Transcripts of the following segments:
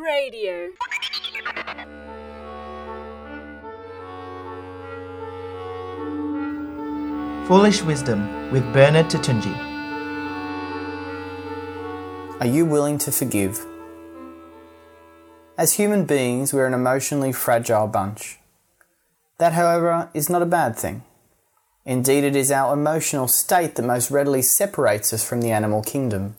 Radio. Foolish Wisdom with Bernard Tichungi. Are you willing to forgive? As human beings, we're an emotionally fragile bunch. That, however, is not a bad thing. Indeed, it is our emotional state that most readily separates us from the animal kingdom.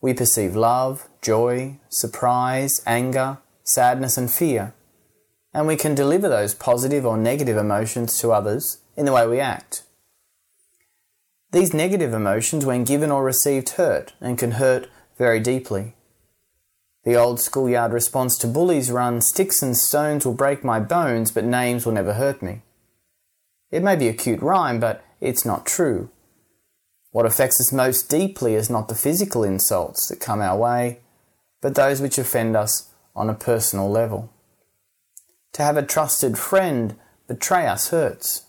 We perceive love, joy, surprise, anger, sadness and fear, and we can deliver those positive or negative emotions to others in the way we act. These negative emotions, when given or received, hurt and can hurt very deeply. The old schoolyard response to bullies run, "Sticks and stones will break my bones, but names will never hurt me." It may be a cute rhyme, but it's not true. What affects us most deeply is not the physical insults that come our way, but those which offend us on a personal level. To have a trusted friend betray us hurts.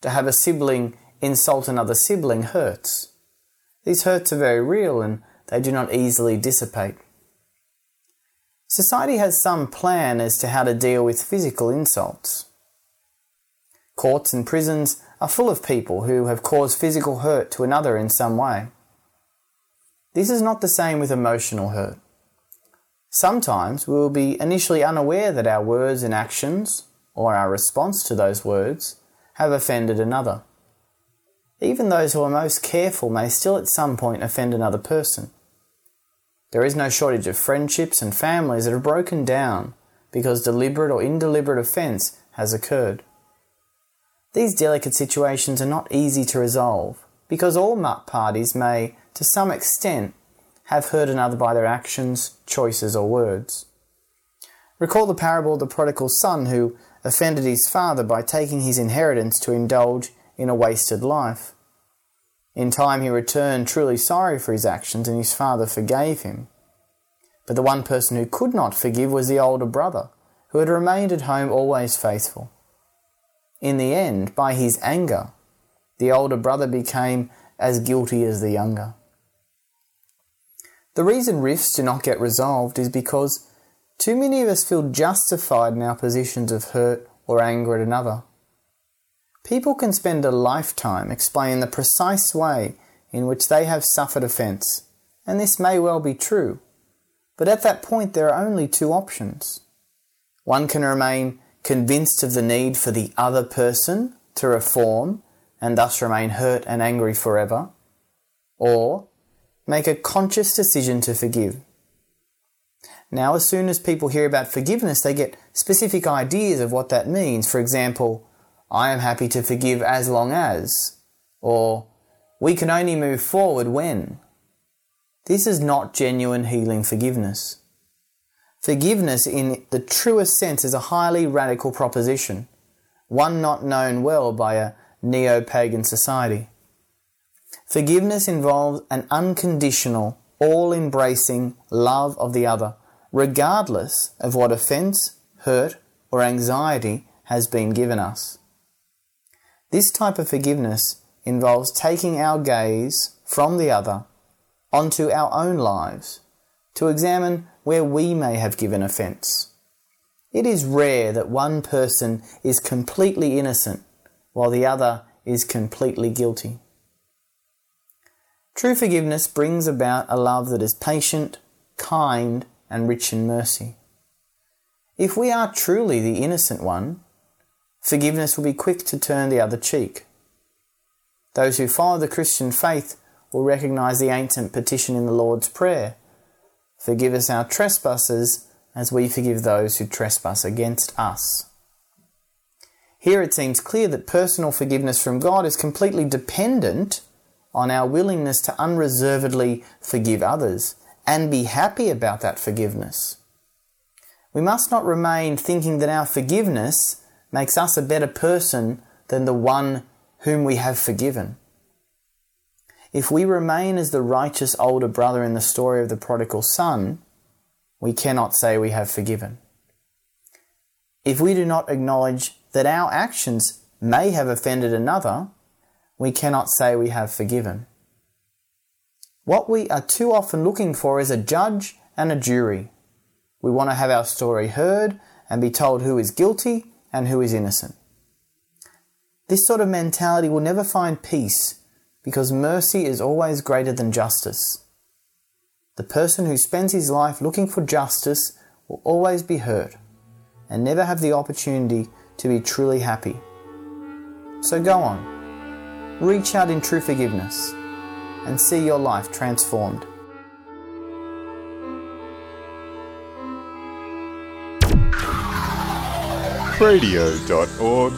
To have a sibling insult another sibling hurts. These hurts are very real and they do not easily dissipate. Society has some plan as to how to deal with physical insults. Courts and prisons are full of people who have caused physical hurt to another in some way. This is not the same with emotional hurt. Sometimes we will be initially unaware that our words and actions, or our response to those words, have offended another. Even those who are most careful may still at some point offend another person. There is no shortage of friendships and families that are broken down because deliberate or indeliberate offence has occurred. These delicate situations are not easy to resolve because all parties may, to some extent, have hurt another by their actions, choices or words. Recall the parable of the prodigal son who offended his father by taking his inheritance to indulge in a wasted life. In time he returned truly sorry for his actions and his father forgave him. But the one person who could not forgive was the older brother, who had remained at home always faithful. In the end, by his anger, the older brother became as guilty as the younger. The reason rifts do not get resolved is because too many of us feel justified in our positions of hurt or anger at another. People can spend a lifetime explaining the precise way in which they have suffered offence, and this may well be true, but at that point there are only two options. One can remain convinced of the need for the other person to reform and thus remain hurt and angry forever, or make a conscious decision to forgive. Now, as soon as people hear about forgiveness, they get specific ideas of what that means. For example, "I am happy to forgive as long as," or "we can only move forward when." This is not genuine healing forgiveness. Forgiveness in the truest sense is a highly radical proposition, one not known well by a neo-pagan society. Forgiveness involves an unconditional, all-embracing love of the other, regardless of what offence, hurt or anxiety has been given us. This type of forgiveness involves taking our gaze from the other onto our own lives to examine where we may have given offence. It is rare that one person is completely innocent while the other is completely guilty. True forgiveness brings about a love that is patient, kind, and rich in mercy. If we are truly the innocent one, forgiveness will be quick to turn the other cheek. Those who follow the Christian faith will recognise the ancient petition in the Lord's Prayer, "Forgive us our trespasses as we forgive those who trespass against us." Here it seems clear that personal forgiveness from God is completely dependent on our willingness to unreservedly forgive others and be happy about that forgiveness. We must not remain thinking that our forgiveness makes us a better person than the one whom we have forgiven. If we remain as the righteous older brother in the story of the prodigal son, we cannot say we have forgiven. If we do not acknowledge that our actions may have offended another, we cannot say we have forgiven. What we are too often looking for is a judge and a jury, We want to have our story heard and be told who is guilty and who is innocent. This sort of mentality will never find peace because mercy is always greater than justice. The person who spends his life looking for justice will always be hurt and never have the opportunity to be truly happy. So go on, reach out in true forgiveness and see your life transformed. Radio.org.au